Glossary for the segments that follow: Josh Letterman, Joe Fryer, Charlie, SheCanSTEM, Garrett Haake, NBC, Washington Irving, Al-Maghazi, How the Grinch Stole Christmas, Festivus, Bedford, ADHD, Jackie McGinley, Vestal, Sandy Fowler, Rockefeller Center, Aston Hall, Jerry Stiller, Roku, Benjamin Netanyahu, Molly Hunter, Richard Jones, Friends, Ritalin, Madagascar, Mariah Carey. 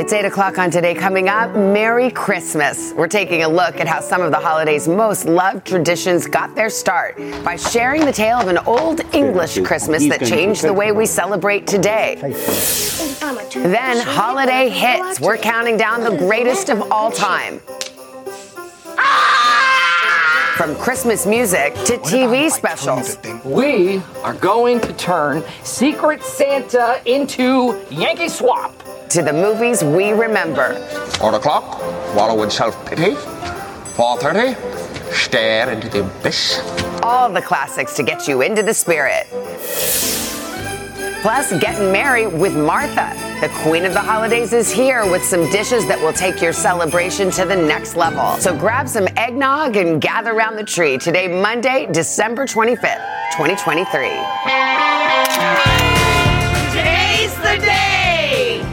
It's 8 o'clock on Today. Coming up, Merry Christmas. We're taking a look at how some of the holiday's most loved traditions got their start by sharing the tale of an old English Christmas that changed the way we celebrate today. Then, holiday hits. We're counting down the greatest of all time. From Christmas music to TV specials. We are going to turn Secret Santa into Yankee Swap. To the movies we remember. 4 o'clock, wallow in self-pity. 4:30, stare into the abyss. All the classics to get you into the spirit. Plus, getting merry with Martha. The queen of the holidays is here with some dishes that will take your celebration to the next level. So grab some eggnog and gather around the tree. Today, Monday, December 25th, 2023. Today's the day!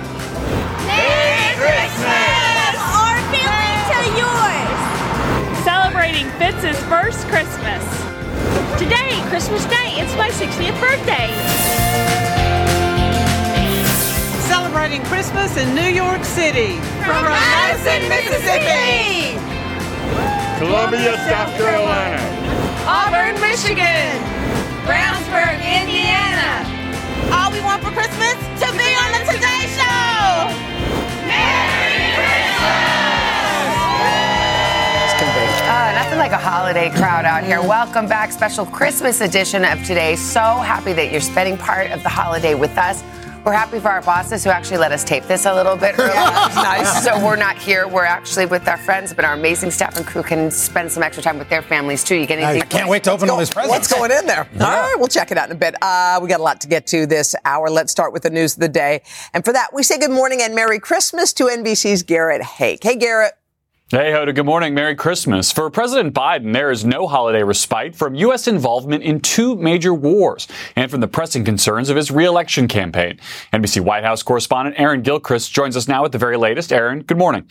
Merry Christmas! From our family to yours! Celebrating Fitz's first Christmas. Today, Christmas Day, it's my 60th birthday. Celebrating Christmas in New York City. From Madison, Mississippi. Columbia, South Carolina. Auburn, Michigan. Brownsburg, Indiana. All we want for Christmas, to be on the Today Show. Merry Christmas! Nothing like a holiday crowd out here. Welcome back. Special Christmas edition of Today. So happy that you're spending part of the holiday with us. We're happy for our bosses who actually let us tape this a little bit earlier. Nice. So we're not here. We're actually with our friends, but our amazing staff and crew can spend some extra time with their families, too. You get anything? I can't wait to open all these presents. What's going in there? Yeah. All right, we'll check it out in a bit. We got a lot to get to this hour. Let's start with the news of the day. And for that, we say good morning and Merry Christmas to NBC's Garrett Haake. Hey, Garrett. Hey, Hoda. Good morning. Merry Christmas. For President Biden, there is no holiday respite from U.S. involvement in two major wars and from the pressing concerns of his re-election campaign. NBC White House correspondent Aaron Gilchrist joins us now with the very latest. Aaron, good morning.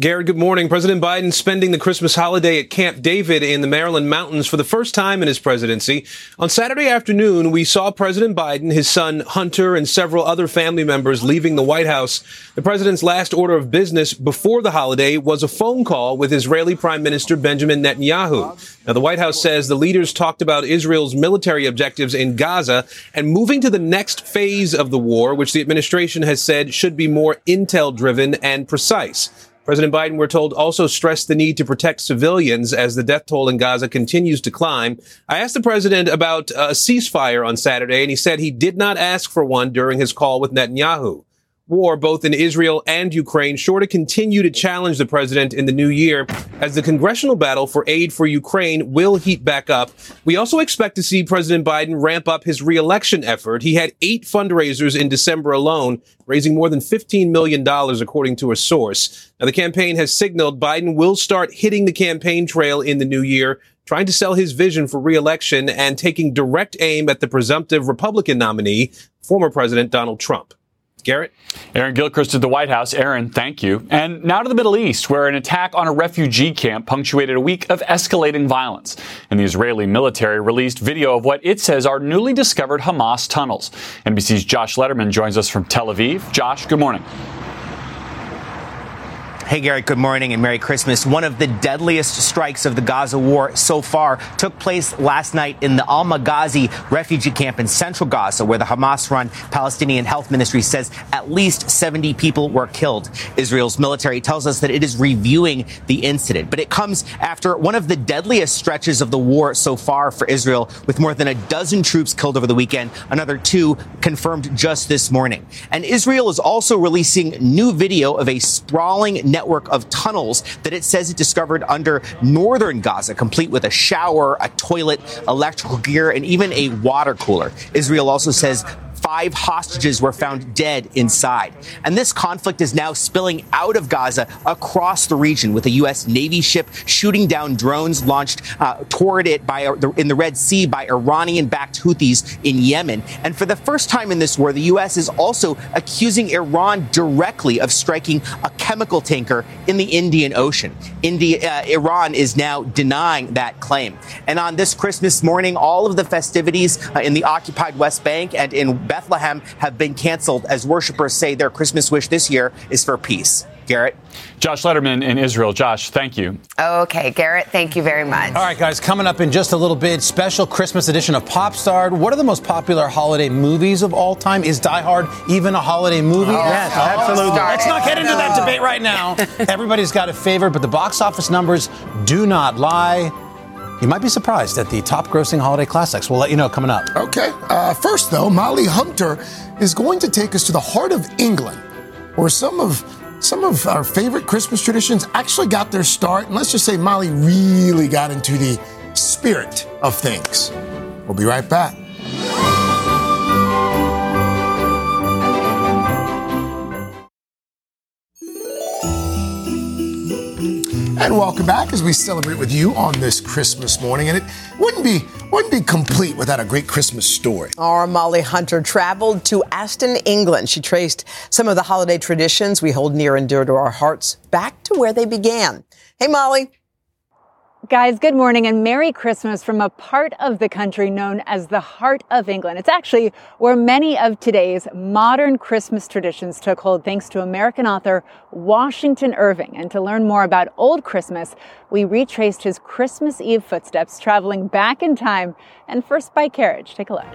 Garrett, good morning. President Biden spending the Christmas holiday at Camp David in the Maryland mountains for the first time in his presidency. On Saturday afternoon, we saw President Biden, his son Hunter, and several other family members leaving the White House. The president's last order of business before the holiday was a phone call with Israeli Prime Minister Benjamin Netanyahu. Now, the White House says the leaders talked about Israel's military objectives in Gaza and moving to the next phase of the war, which the administration has said should be more intel-driven and precise. President Biden, we're told, also stressed the need to protect civilians as the death toll in Gaza continues to climb. I asked the president about a ceasefire on Saturday, and he said he did not ask for one during his call with Netanyahu. War, both in Israel and Ukraine, sure to continue to challenge the president in the new year as the congressional battle for aid for Ukraine will heat back up. We also expect to see President Biden ramp up his re-election effort. He had 8 fundraisers in December alone, raising more than $15 million, according to a source. Now, the campaign has signaled Biden will start hitting the campaign trail in the new year, trying to sell his vision for re-election and taking direct aim at the presumptive Republican nominee, former President Donald Trump. Garrett? Aaron Gilchrist at the White House. Aaron, thank you. And now to the Middle East, where an attack on a refugee camp punctuated a week of escalating violence. And the Israeli military released video of what it says are newly discovered Hamas tunnels. NBC's Josh Letterman joins us from Tel Aviv. Josh, good morning. Hey, Garrett, good morning and Merry Christmas. One of the deadliest strikes of the Gaza war so far took place last night in the Al-Maghazi refugee camp in central Gaza, where the Hamas-run Palestinian Health Ministry says at least 70 people were killed. Israel's military tells us that it is reviewing the incident, but it comes after one of the deadliest stretches of the war so far for Israel, with more than a dozen troops killed over the weekend, another 2 confirmed just this morning. And Israel is also releasing new video of a sprawling network of tunnels that it says it discovered under northern Gaza, complete with a shower, a toilet, electrical gear, and even a water cooler. Israel also says 5 hostages were found dead inside. And this conflict is now spilling out of Gaza across the region, with a U.S. Navy ship shooting down drones launched toward it by in the Red Sea by Iranian-backed Houthis in Yemen. And for the first time in this war, the U.S. is also accusing Iran directly of striking a chemical tanker in the Indian Ocean. Iran is now denying that claim. And on this Christmas morning, all of the festivities in the occupied West Bank and in Bethlehem have been canceled as worshipers say their Christmas wish this year is for peace. Garrett. Josh Letterman in Israel. Josh, thank you. Okay, Garrett, thank you very much. All right, guys, coming up in just a little bit, special Christmas edition of Pop Star. What are the most popular holiday movies of all time? Is Die Hard even a holiday movie? Yes, absolutely. Let's not get into that debate right now. Everybody's got a favorite, but the box office numbers do not lie. You might be surprised at the top-grossing holiday classics. We'll let you know coming up. Okay. First, though, Molly Hunter is going to take us to the heart of England, where some of our favorite Christmas traditions actually got their start. And let's just say Molly really got into the spirit of things. We'll be right back. And welcome back as we celebrate with you on this Christmas morning. And it wouldn't be complete without a great Christmas story. Our Molly Hunter traveled to Aston, England. She traced some of the holiday traditions we hold near and dear to our hearts back to where they began. Hey, Molly. Guys, good morning and Merry Christmas from a part of the country known as the heart of England. It's actually where many of today's modern Christmas traditions took hold thanks to American author Washington Irving. And to learn more about old Christmas, we retraced his Christmas Eve footsteps, traveling back in time and first by carriage. Take a look.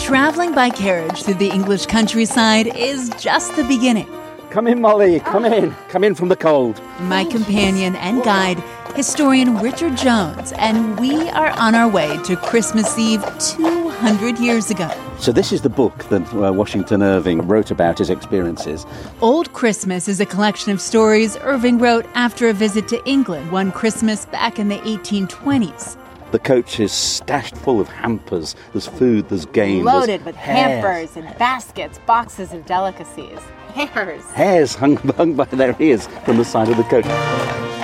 Traveling by carriage through the English countryside is just the beginning. Come in, Molly. Come in. Come in from the cold. My companion and guide, historian Richard Jones, and we are on our way to Christmas Eve 200 years ago. So this is the book that Washington Irving wrote about his experiences. Old Christmas is a collection of stories Irving wrote after a visit to England one Christmas back in the 1820s. The coach is stashed full of hampers. There's food, there's games. Loaded with hampers and baskets, boxes of delicacies. Hares hung by their ears from the side of the coach.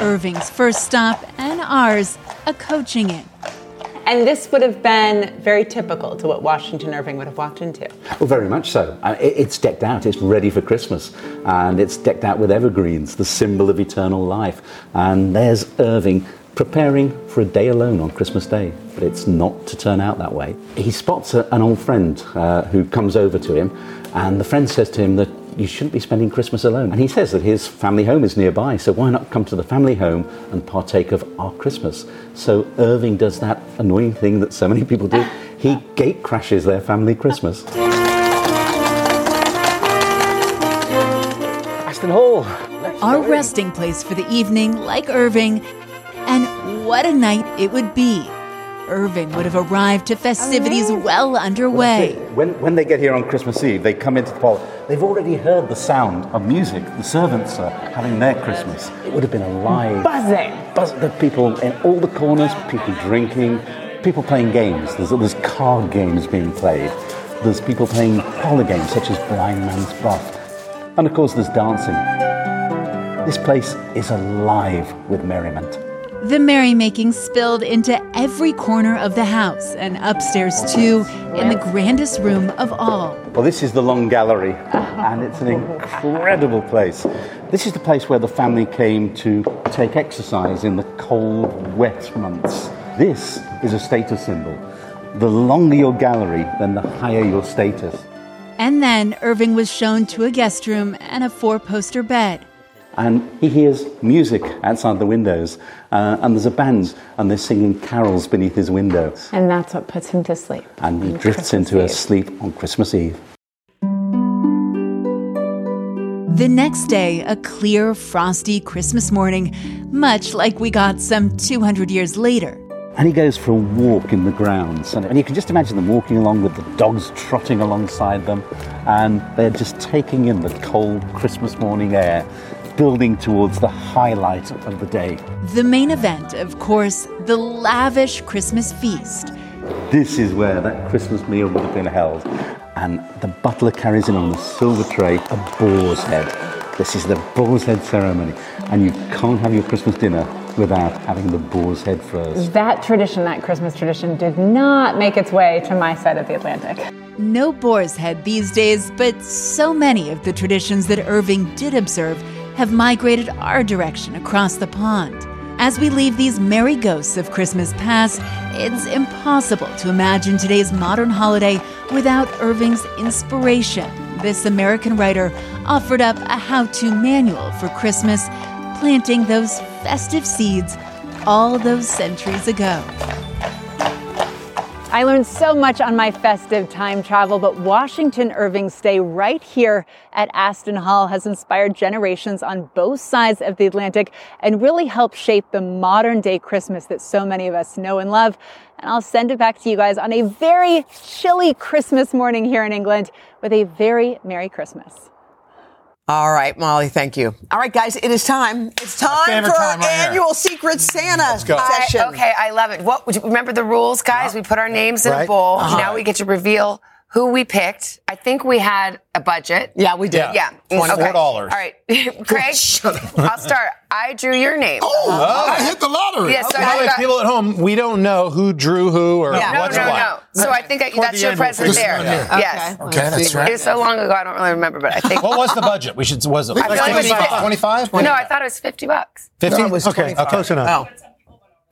Irving's first stop and ours, a coaching inn. And this would have been very typical to what Washington Irving would have walked into. Well, very much so. It's decked out. It's ready for Christmas. And it's decked out with evergreens, the symbol of eternal life. And there's Irving preparing for a day alone on Christmas Day, but it's not to turn out that way. He spots an old friend who comes over to him, and the friend says to him that you shouldn't be spending Christmas alone. And he says that his family home is nearby, so why not come to the family home and partake of our Christmas? So Irving does that annoying thing that so many people do. He gate crashes their family Christmas. Aston Hall. Our resting place for the evening, like Irving, and what a night it would be. Irving would have arrived to festivities well underway. When they get here on Christmas Eve, they come into the hall. They've already heard the sound of music. The servants are having their Christmas. It would have been alive. Buzzing. The people in all the corners, people drinking, people playing games. There's card games being played. There's people playing parlor games such as Blind Man's Buff. And of course there's dancing. This place is alive with merriment. The merrymaking spilled into every corner of the house and upstairs, too, in the grandest room of all. Well, this is the Long Gallery, and it's an incredible place. This is the place where the family came to take exercise in the cold, wet months. This is a status symbol. The longer your gallery, then the higher your status. And then Irving was shown to a guest room and a four-poster bed. And he hears music outside the windows, and there's a band, and they're singing carols beneath his window. And that's what puts him to sleep. And he drifts into a sleep on Christmas Eve. The next day, a clear, frosty Christmas morning, much like we got some 200 years later. And he goes for a walk in the grounds. And you can just imagine them walking along with the dogs trotting alongside them. And they're just taking in the cold Christmas morning air, building towards the highlight of the day. The main event, of course, the lavish Christmas feast. This is where that Christmas meal would have been held. And the butler carries in on a silver tray a boar's head. This is the boar's head ceremony. And you can't have your Christmas dinner without having the boar's head first. That Christmas tradition, did not make its way to my side of the Atlantic. No boar's head these days, but so many of the traditions that Irving did observe have migrated our direction across the pond. As we leave these merry ghosts of Christmas past, it's impossible to imagine today's modern holiday without Irving's inspiration. This American writer offered up a how-to manual for Christmas, planting those festive seeds all those centuries ago. I learned so much on my festive time travel, but Washington Irving's stay right here at Aston Hall has inspired generations on both sides of the Atlantic and really helped shape the modern day Christmas that so many of us know and love. And I'll send it back to you guys on a very chilly Christmas morning here in England with a very Merry Christmas. All right, Molly, thank you. All right, guys, it is time. It's time for our annual Secret Santa session. Okay, I love it. What would you remember the rules, guys? Yeah. We put our names in a bowl. Uh-huh. Now we get to reveal who we picked. I think we had a budget. Yeah, we did. Yeah. $24. All right. Craig, I'll start. I drew your name. Oh, I hit the lottery. Yeah, so by the way, people at home, we don't know who drew who or what's what. No. So I think that's your present there. Yeah. Yes. Okay, that's right. It was so long ago, I don't really remember, but I think. What was the budget? Was it like $25? No, I thought it was $50. 50? No, it was okay, close enough. Oh.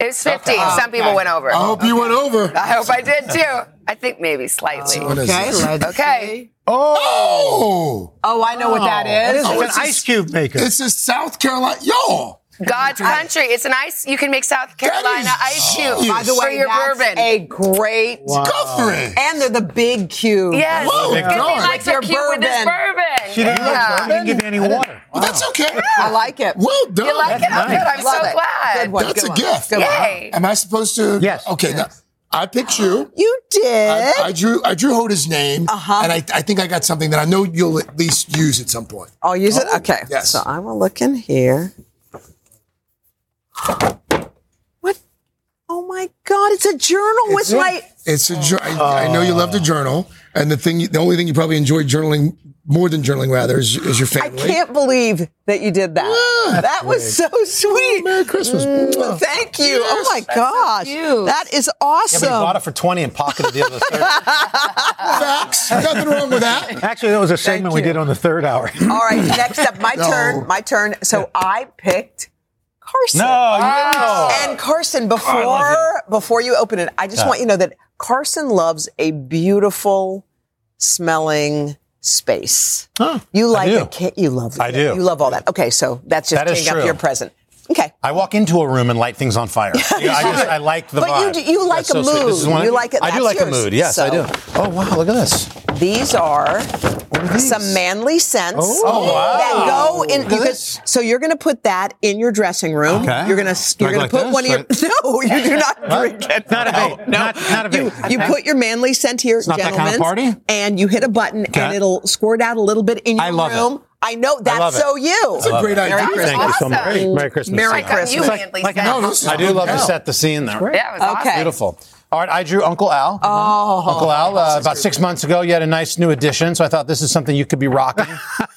It was 50. Okay. Some people went over. I hope you went over. I hope I did, too. I think maybe slightly. Okay. Oh! Oh, I know what that is. Oh, it's an ice cube maker. It's a South Carolina. Yo! God's country. It's an ice. You can make South Carolina ice cubes. By the way, that's bourbon. A great country. And they're the big cube. Yes. Whoa, yeah. Like your bourbon. She didn't give me any water. Wow. Well, that's okay. Yeah. I like it. Well done. You like it? Nice. Good. I'm so glad. Good one. That's a gift. Good one. Am I supposed to? Yes. Okay. Yes. Now, I picked you. You did. I drew Hoda's name. Uh-huh. And I think I got something that I know you'll at least use at some point. I'll use it? Okay. Yes. So I will look in here. What? Oh my God! It's a journal with my. It's a journal. I know you love to journal, and the only thing you probably enjoy journaling more than journaling, rather, is your family. I can't believe that you did that. Yeah, that was so sweet. Oh, Merry Christmas! Thank you. Yes. Oh my gosh, so that is awesome. Yeah, but you bought it for $20 and pocketed the other $30. Facts. Nothing wrong with that. Actually, that was a segment we did on the third hour. All right, next up, my turn. So I picked. Carson. And Carson, before you open it, I just want you to know that Carson loves a beautiful smelling space. Huh, you like it, can't you love it? I do. You love all that. Okay, so that's just taking up your present. Okay. I walk into a room and light things on fire. I like the vibe. But you like a mood. You like it. I do like a mood. Yes, I do. Oh wow! Look at this. These are some manly scents that go in. So you're going to put that in your dressing room. Okay. You're going to put one of your. No, you do not drink it. Not a vape. Not a vape. You put your manly scent here, it's not gentlemen, that kind of party. And you hit a button and it'll squirt out a little bit in your room. I love it. I know, that's so you. It's a great idea. Thank you so much. Merry Christmas. Merry Christmas. I do love to set the scene there. Yeah, it was awesome. Beautiful. All right, I drew Uncle Al. Oh. Uncle Al, about 6 months ago, you had a nice new addition, so I thought this is something you could be rocking.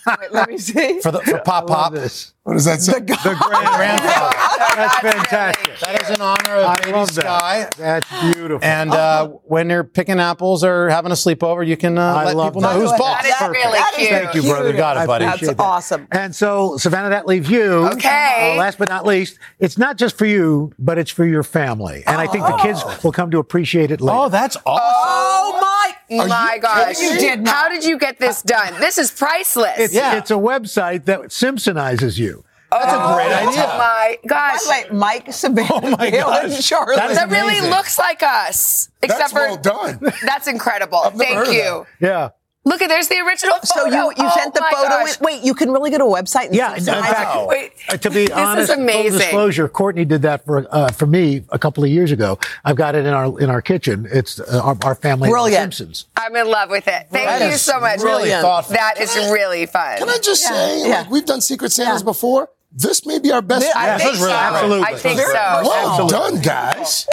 Wait, let me see. For Pop. What does that say? The grandfather. That's fantastic. That is in honor of baby Sky. That's beautiful. And when you're picking apples or having a sleepover, you can let people know who's boss. That is really cute. Thank you, brother. Got it, buddy. That's awesome. And so, Savannah, that leaves you. Okay. Last but not least, it's not just for you, but it's for your family. And I think the kids will come to appreciate it later. Oh, that's awesome. Oh, my gosh. You did not. How did you get this done? This is priceless. It's a website that Simpsonizes you. That's a great idea. Oh, my gosh. By the way, Mike, Savannah, and Charlie. That really looks like us. Except well done. That's incredible. Thank you. Yeah. Look, there's the original photo. So you sent the photo in. Wait, you can really go to a website? And in fact, to be honest, this is amazing. Full disclosure, Courtney did that for me a couple of years ago. I've got it in our kitchen. It's our family Simpsons. I'm in love with it. Thank you so much. Really thoughtful. That is really fun. Can I just say, we've done Secret Santas before. This may be our best. I think so. Absolutely. I think so. Well done, guys.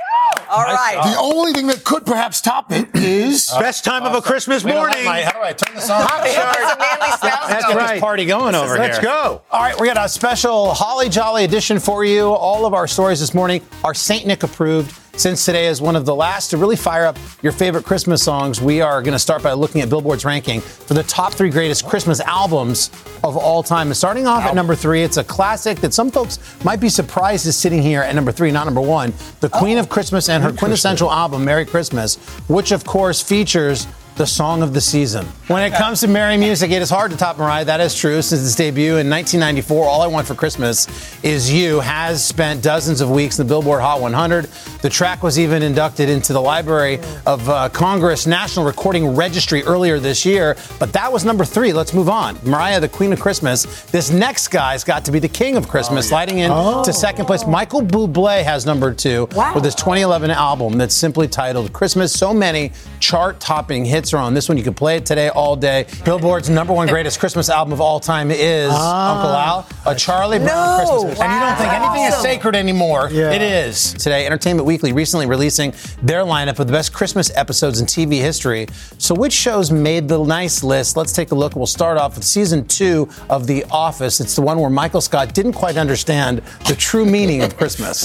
All right. The only thing that could perhaps top it is best time of a Christmas morning. How do I turn this on? Hot shorts. Let's get this party going over here. Let's go. All right, we got a special Holly Jolly edition for you. All of our stories this morning are Saint Nick approved. Since today is one of the last to really fire up your favorite Christmas songs, we are going to start by looking at Billboard's ranking for the top three greatest Christmas albums of all time. And starting off at number three, it's a classic that some folks might be surprised is sitting here at number three, not number one. The Queen of Christmas and her quintessential album, Merry Christmas, which, of course, features the song of the season. When it comes to merry music, it is hard to top Mariah. That is true. Since its debut in 1994, All I Want for Christmas Is You has spent dozens of weeks in the Billboard Hot 100. The track was even inducted into the Library of Congress National Recording Registry earlier this year, but that was number three. Let's move on. Mariah, the Queen of Christmas. This next guy's got to be the King of Christmas, sliding in to second place. Michael Bublé has number two with his 2011 album that's simply titled Christmas. So many chart-topping hits are on this one. You can play it today all day. Billboard's number one greatest Christmas album of all time is Uncle Al, a Charlie Brown Christmas. Wow. And you don't think anything is sacred anymore. Yeah. It is. Today, Entertainment Weekly recently releasing their lineup of the best Christmas episodes in TV history. So which shows made the nice list? Let's take a look. We'll start off with season two of The Office. It's the one where Michael Scott didn't quite understand the true meaning of Christmas.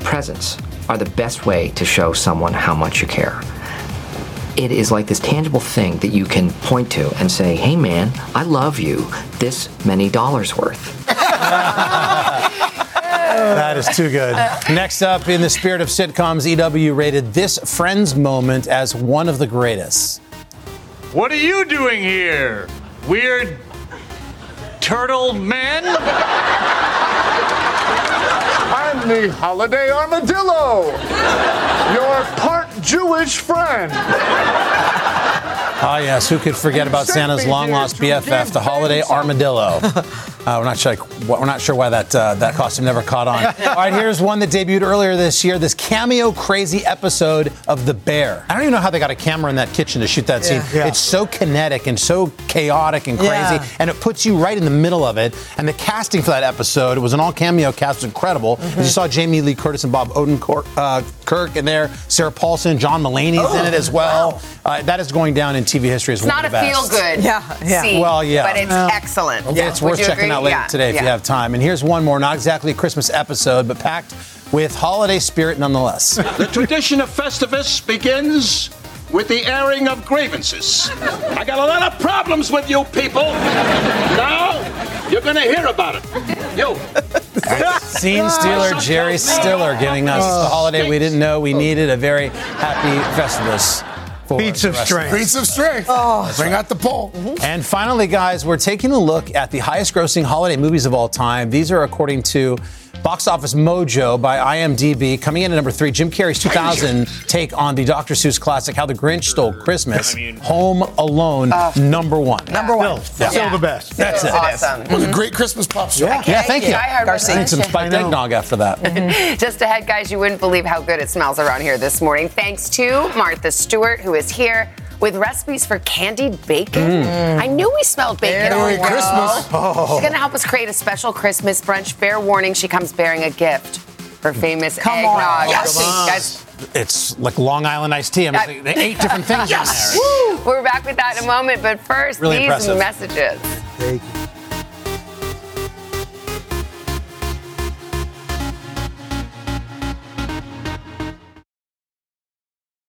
Presents are the best way to show someone how much you care. It is like this tangible thing that you can point to and say, hey man, I love you, this many dollars worth. That is too good. Next up, in the spirit of sitcoms, EW rated this Friends moment as one of the greatest. What are you doing here, weird turtle man? I'm the holiday armadillo, your partner. Jewish friend. Ah, yes. Who could forget about Santa's long-lost BFF, the holiday armadillo? We're not sure why that costume never caught on. All right, here's one that debuted earlier this year, this cameo crazy episode of The Bear. I don't even know how they got a camera in that kitchen to shoot that scene. Yeah. It's so kinetic and so chaotic and crazy, and it puts you right in the middle of it. And the casting for that episode, it was an all-cameo cast, incredible. Mm-hmm. You saw Jamie Lee Curtis and Bob Odenkirk in there, Sarah Paulson, John Mulaney's in it as well. Wow. That is going down in TV history as one of the best. It's not a feel-good scene, but it's excellent. Yeah. It's worth checking out later today if you have time. And here's one more, not exactly a Christmas episode, but packed with holiday spirit nonetheless. The tradition of Festivus begins with the airing of grievances. I got a lot of problems with you people. Now you're going to hear about it. Yo. Scene stealer Jerry Stiller giving us the holiday we didn't know we needed. A very happy Festivus. Beats of strength. Oh, bring out the pole. Mm-hmm. And finally, guys, we're taking a look at the highest-grossing holiday movies of all time. These are according to Box Office Mojo by IMDb. Coming in at number three, Jim Carrey's 2000 take on the Dr. Seuss classic, How the Grinch Stole Christmas. Home Alone, number one. Number one. Still the best. That's it. Awesome. It was a great Christmas pop song. Yeah, thank you. I need some spiked eggnog after that. Mm-hmm. Just ahead, guys, you wouldn't believe how good it smells around here this morning. Thanks to Martha Stewart, who is here with recipes for candied bacon. I knew we smelled bacon all around. Christmas. Oh. She's going to help us create a special Christmas brunch. Fair warning, she comes bearing a gift. Her famous eggnog. Yes. It's like Long Island iced tea. I mean, like 8 different things in there. Woo. We're back with that in a moment, but first, really these impressive messages. Thank you.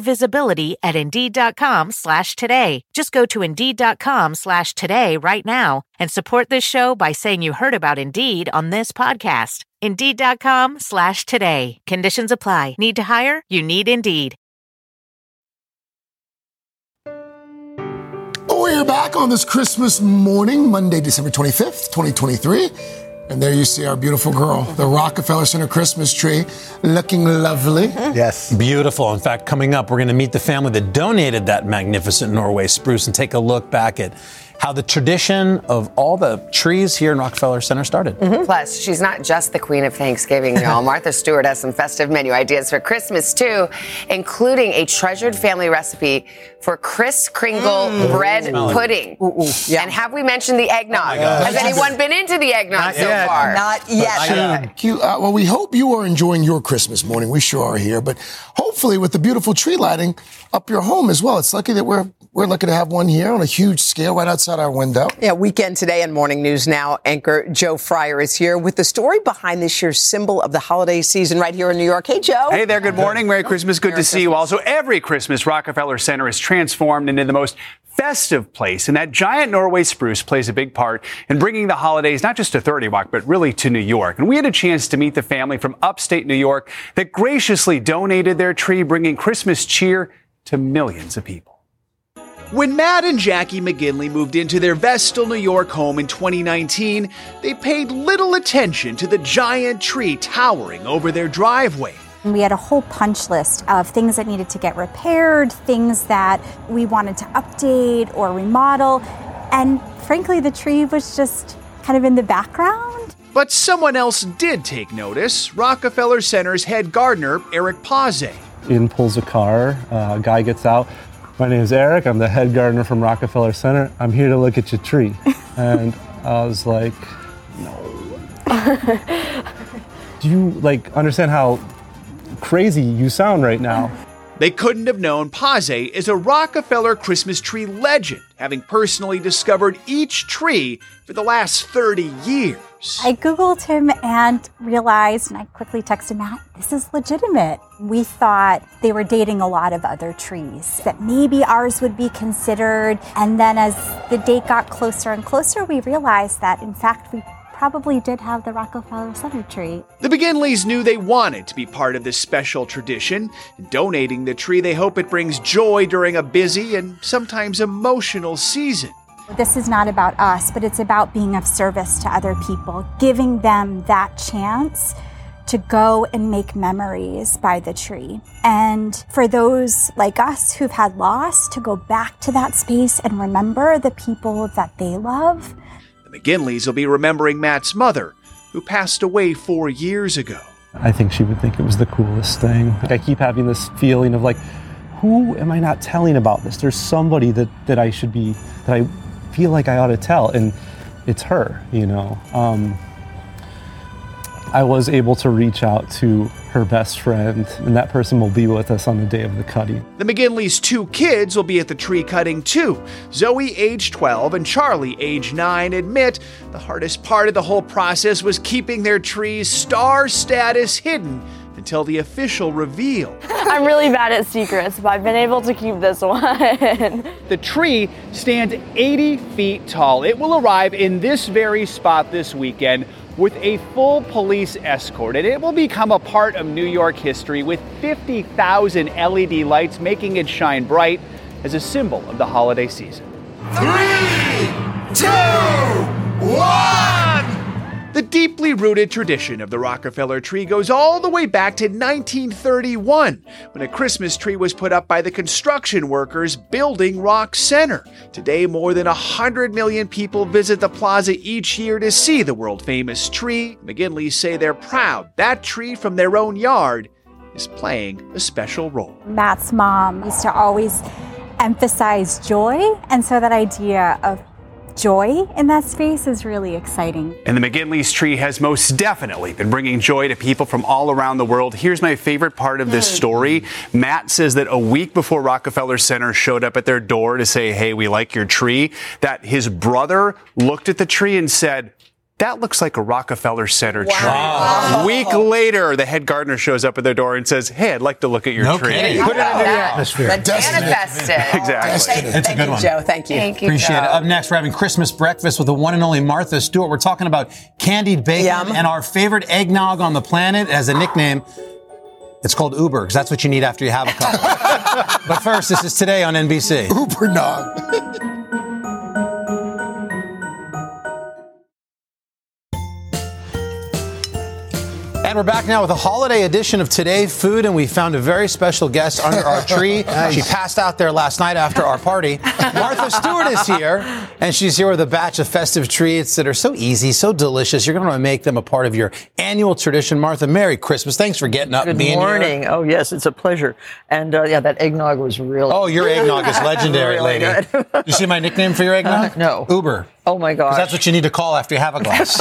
visibility at Indeed.com/today. Just go to Indeed.com/today right now and support this show by saying you heard about Indeed on this podcast. Indeed.com/today. Conditions apply. Need to hire? You need Indeed. We're back on this Christmas morning, Monday, December 25th, 2023. And there you see our beautiful girl, the Rockefeller Center Christmas tree, looking lovely. Yes. Beautiful. In fact, coming up, we're going to meet the family that donated that magnificent Norway spruce and take a look back at how the tradition of all the trees here in Rockefeller Center started. Mm-hmm. Plus, she's not just the queen of Thanksgiving, y'all. Martha Stewart has some festive menu ideas for Christmas, too, including a treasured family recipe for Kris Kringle bread pudding. Ooh, ooh. Yeah. And have we mentioned the eggnog? Oh, has anyone been into the eggnog not so yet. Far? Not yet. Well, we hope you are enjoying your Christmas morning. We sure are here. But hopefully with the beautiful tree lighting up your home as well. It's lucky that we're lucky to have one here on a huge scale right outside our window. Yeah, Weekend Today and Morning News Now anchor Joe Fryer is here with the story behind this year's symbol of the holiday season right here in New York. Hey, Joe. Hey there. Good morning. Merry Christmas. Good to see you all. So every Christmas, Rockefeller Center is transformed into the most festive place, and that giant Norway spruce plays a big part in bringing the holidays not just to 30 Rock, but really to New York. And we had a chance to meet the family from upstate New York that graciously donated their tree, bringing Christmas cheer to millions of people. When Matt and Jackie McGinley moved into their Vestal, New York home in 2019, they paid little attention to the giant tree towering over their driveway. We had a whole punch list of things that needed to get repaired, things that we wanted to update or remodel, and frankly, the tree was just kind of in the background. But someone else did take notice, Rockefeller Center's head gardener, Eric Pazze. In pulls a car, a guy gets out. My name is Eric. I'm the head gardener from Rockefeller Center. I'm here to look at your tree. And I was like, no. Do you, understand how crazy you sound right now? They couldn't have known Pazze is a Rockefeller Christmas tree legend, having personally discovered each tree for the last 30 years. I Googled him and realized, and I quickly texted Matt, this is legitimate. We thought they were dating a lot of other trees, that maybe ours would be considered. And then as the date got closer and closer, we realized that, in fact, we probably did have the Rockefeller Center tree. The McGinleys knew they wanted to be part of this special tradition, and donating the tree, they hope it brings joy during a busy and sometimes emotional season. This is not about us, but it's about being of service to other people, giving them that chance to go and make memories by the tree. And for those like us who've had loss, to go back to that space and remember the people that they love. McGinleys will be remembering Matt's mother, who passed away 4 years ago. I think she would think it was the coolest thing. I keep having this feeling of who am I not telling about this? There's somebody that I feel like I ought to tell, and it's her, I was able to reach out to her best friend, and that person will be with us on the day of the cutting. The McGinley's two kids will be at the tree cutting too. Zoe, age 12, and Charlie, age 9, admit the hardest part of the whole process was keeping their tree's star status hidden until the official reveal. I'm really bad at secrets, but I've been able to keep this one. The tree stands 80 feet tall. It will arrive in this very spot this weekend, with a full police escort, and it will become a part of New York history with 50,000 LED lights making it shine bright as a symbol of the holiday season. 3, 2, 1! The deeply rooted tradition of the Rockefeller tree goes all the way back to 1931, when a Christmas tree was put up by the construction workers building Rock Center. Today, more than 100 million people visit the plaza each year to see the world-famous tree. McGinleys say they're proud that tree from their own yard is playing a special role. Matt's mom used to always emphasize joy, and so that idea of joy in that space is really exciting. And the McGinley's tree has most definitely been bringing joy to people from all around the world. Here's my favorite part of this story. Matt says that a week before Rockefeller Center showed up at their door to say, hey, we like your tree, that his brother looked at the tree and said, that looks like a Rockefeller Center tree. Wow. A week later, the head gardener shows up at their door and says, hey, I'd like to look at your tree. Kidding. Put it into the atmosphere. Manifested. Exactly. It's a good one. Joe. Thank you. Thank you, appreciate it. Up next, we're having Christmas breakfast with the one and only Martha Stewart. We're talking about candied bacon and our favorite eggnog on the planet as a nickname. It's called Uber, because that's what you need after you have a cup. But first, this is Today on NBC. Ubernog. And we're back now with a holiday edition of Today Food, and we found a very special guest under our tree. Nice. She passed out there last night after our party. Martha Stewart is here, and she's here with a batch of festive treats that are so easy, so delicious. You're going to make them a part of your annual tradition. Martha, Merry Christmas. Thanks for getting up and being here. Good morning. Oh, yes, it's a pleasure. And, yeah, that eggnog was really... Oh, your eggnog is legendary, really lady. Good. You see my nickname for your eggnog? No. Uber. Oh, my gosh. That's what you need to call after you have a glass.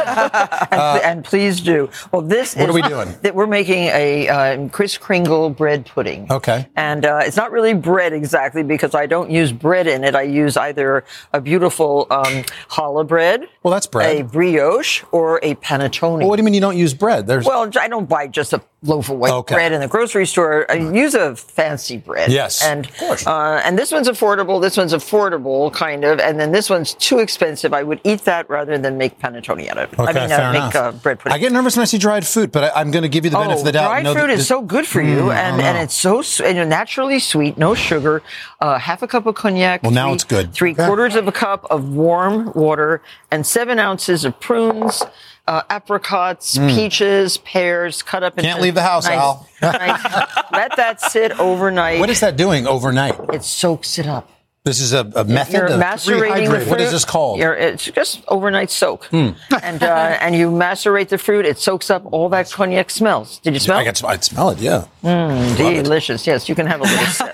And please do. Well, this is... What are we doing? We're making a Kris Kringle bread pudding. Okay. And it's not really bread exactly because I don't use bread in it. I use either a beautiful challah bread. Well, that's bread. A brioche or a panettone. Well, what do you mean you don't use bread? Well, I don't buy just a loaf of white bread in the grocery store. I use a fancy bread. Yes, and, of course. And this one's affordable. This one's affordable, kind of. And then this one's too expensive. I would eat that rather than make panettone out of it. Okay, fair enough. Bread pudding. I get nervous when I see dried fruit, but I'm going to give you the benefit of the doubt. Dried fruit is so good for you, and it's so naturally sweet, no sugar, half a cup of cognac. Well, now it's good. Three quarters of a cup of warm water and 7 ounces of prunes. Apricots, peaches, pears, cut up. Can't leave the house, Al. Let that sit overnight. What is that doing overnight? It soaks it up. This is a method of macerating the fruit. What is this called? It's just overnight soak. And you macerate the fruit. It soaks up all that cognac smells. Did you smell it? I smell it, yeah. Delicious. Yes, you can have a little sip.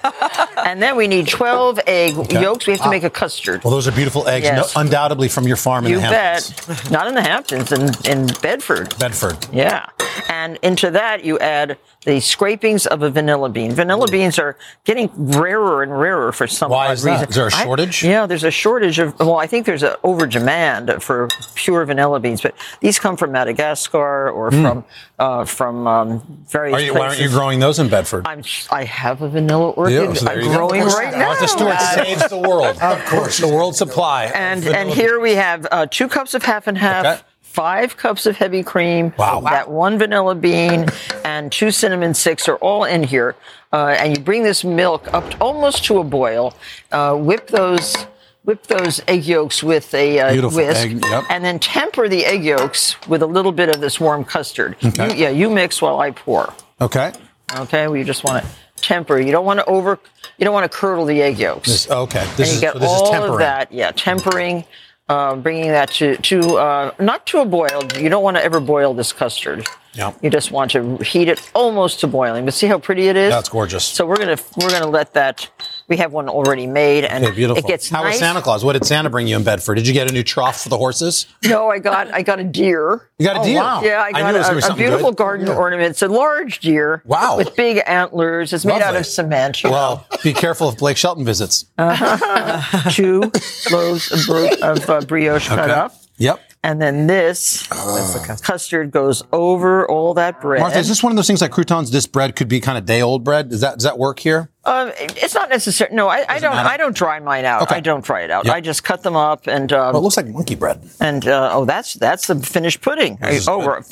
And then we need 12 egg yolks. We have to make a custard. Well, those are beautiful eggs, undoubtedly from your farm in the Hamptons. You bet. Not in the Hamptons, in Bedford. Yeah. And into that, you add the scrapings of a vanilla bean. Vanilla beans are getting rarer and rarer for some odd reason. Why is that? Is there a shortage? There's a shortage of, I think there's an over-demand for pure vanilla beans, but these come from Madagascar or from various places. Why aren't you growing those in Bedford? I have a vanilla orchid. Yeah, I'm growing right now. Martha Stewart saves the world. Of course. The world supply. And here we have 2 cups of half and half. Okay. 5 cups of heavy cream, that one vanilla bean, and 2 cinnamon sticks are all in here. And you bring this milk up almost to a boil. Whip those egg yolks with a whisk, and then temper the egg yolks with a little bit of this warm custard. Okay. You mix while I pour. Okay. Well, you just want to temper. You don't want to curdle the egg yolks. This is tempering. All of that. Yeah, tempering. Bringing that to not to a boil. You don't want to ever boil this custard. No. You just want to heat it almost to boiling. But see how pretty it is? That's gorgeous. So we're gonna let that. We have one already made, and beautiful. It gets nice. How was Santa Claus? What did Santa bring you in Bedford? Did you get a new trough for the horses? No, I got a deer. You got a deer? Wow. Yeah, I got a beautiful garden ornament. It's a large deer. Wow. With big antlers. It's made out of cement. Well, be careful if Blake Shelton visits. 2 loaves of brioche cut up. Yep. And then this custard goes over all that bread. Martha, is this one of those things like croutons? This bread could be kind of day-old bread. Does that work here? It's not necessary. No, I don't dry mine out. Okay. I don't dry it out. Yep. I just cut them up and. It looks like monkey bread. And that's the finished pudding.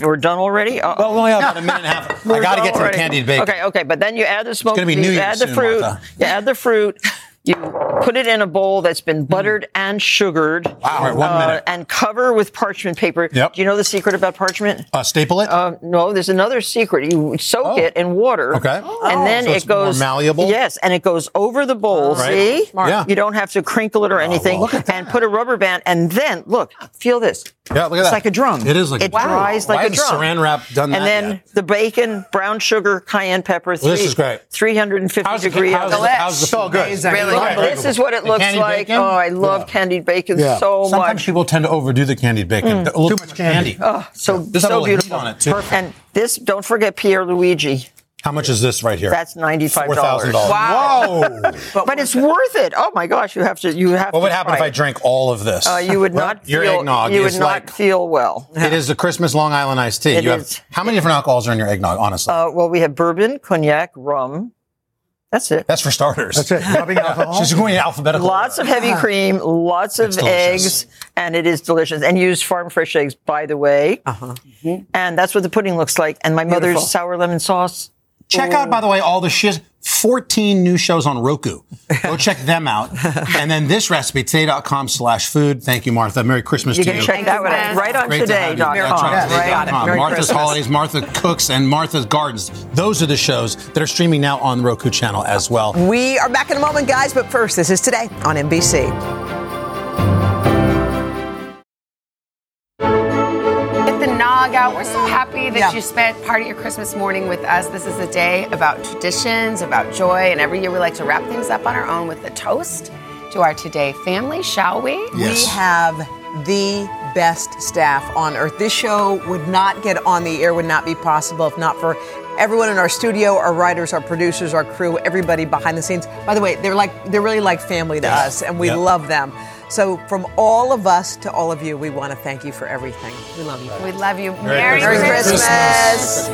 We're done already. Well, we only have about a minute and a half. I got to get to the candied bacon. Okay, but then you add the smoke. It's going to be New Year's soon, Martha. You add the fruit. You put it in a bowl that's been buttered and sugared. Wow. All right, 1 minute. And cover with parchment paper. Yep. Do you know the secret about parchment? Staple it? No, there's another secret. You soak it in water. Okay. And then it goes. More malleable? Yes, and it goes over the bowl. Right. See? Smart. Yeah. You don't have to crinkle it or anything. Well, and put a rubber band. And then, feel this. Yeah, look at that. It's like a drum. It is like a drum. It dries like a drum. Why hasn't Saran Wrap done that? And then the bacon, brown sugar, cayenne pepper. This is great. 350 degrees. How's the so good? Really? Right. This is what it looks like. Bacon? Oh, I love candied bacon so much. Sometimes people tend to overdo the candied bacon. Too much candy. Oh, so beautiful. On it too. Perfect. And this, don't forget Pierre Luigi. How much is this right here? That's $95. $4,000. Wow! Whoa. But it's worth it. Oh my gosh! You have to. What would happen if I drank all of this? You would not. Your eggnog. You would not feel well. It is the Christmas Long Island iced tea. How many different alcohols are in your eggnog? Honestly. Well, we have bourbon, cognac, rum. That's it. That's for starters. That's it. Rubbing alcohol. She's going alphabetical. Lots of heavy cream, lots of eggs, and it is delicious. And use farm fresh eggs, by the way. And that's what the pudding looks like. And my mother's sour lemon sauce. Check out, by the way, all the shiz. 14 new shows on Roku. Go check them out. And then this recipe, today.com/food. Thank you, Martha. Merry Christmas to you. You can check that one out. Right on Today.com. Martha's Holidays, Martha Cooks, and Martha's Gardens. Those are the shows that are streaming now on the Roku channel as well. We are back in a moment, guys, but first, this is Today on NBC. Out. We're so happy that you spent part of your Christmas morning with us. This is a day about traditions, about joy, and every year we like to wrap things up on our own with a toast to our Today family, shall we? Yes. We have the best staff on earth. This show would not get on the air, would not be possible if not for everyone in our studio, our writers, our producers, our crew, everybody behind the scenes. By the way, they're really like family to us, and we love them. So from all of us to all of you, we want to thank you for everything. We love you. We love you. Merry Christmas.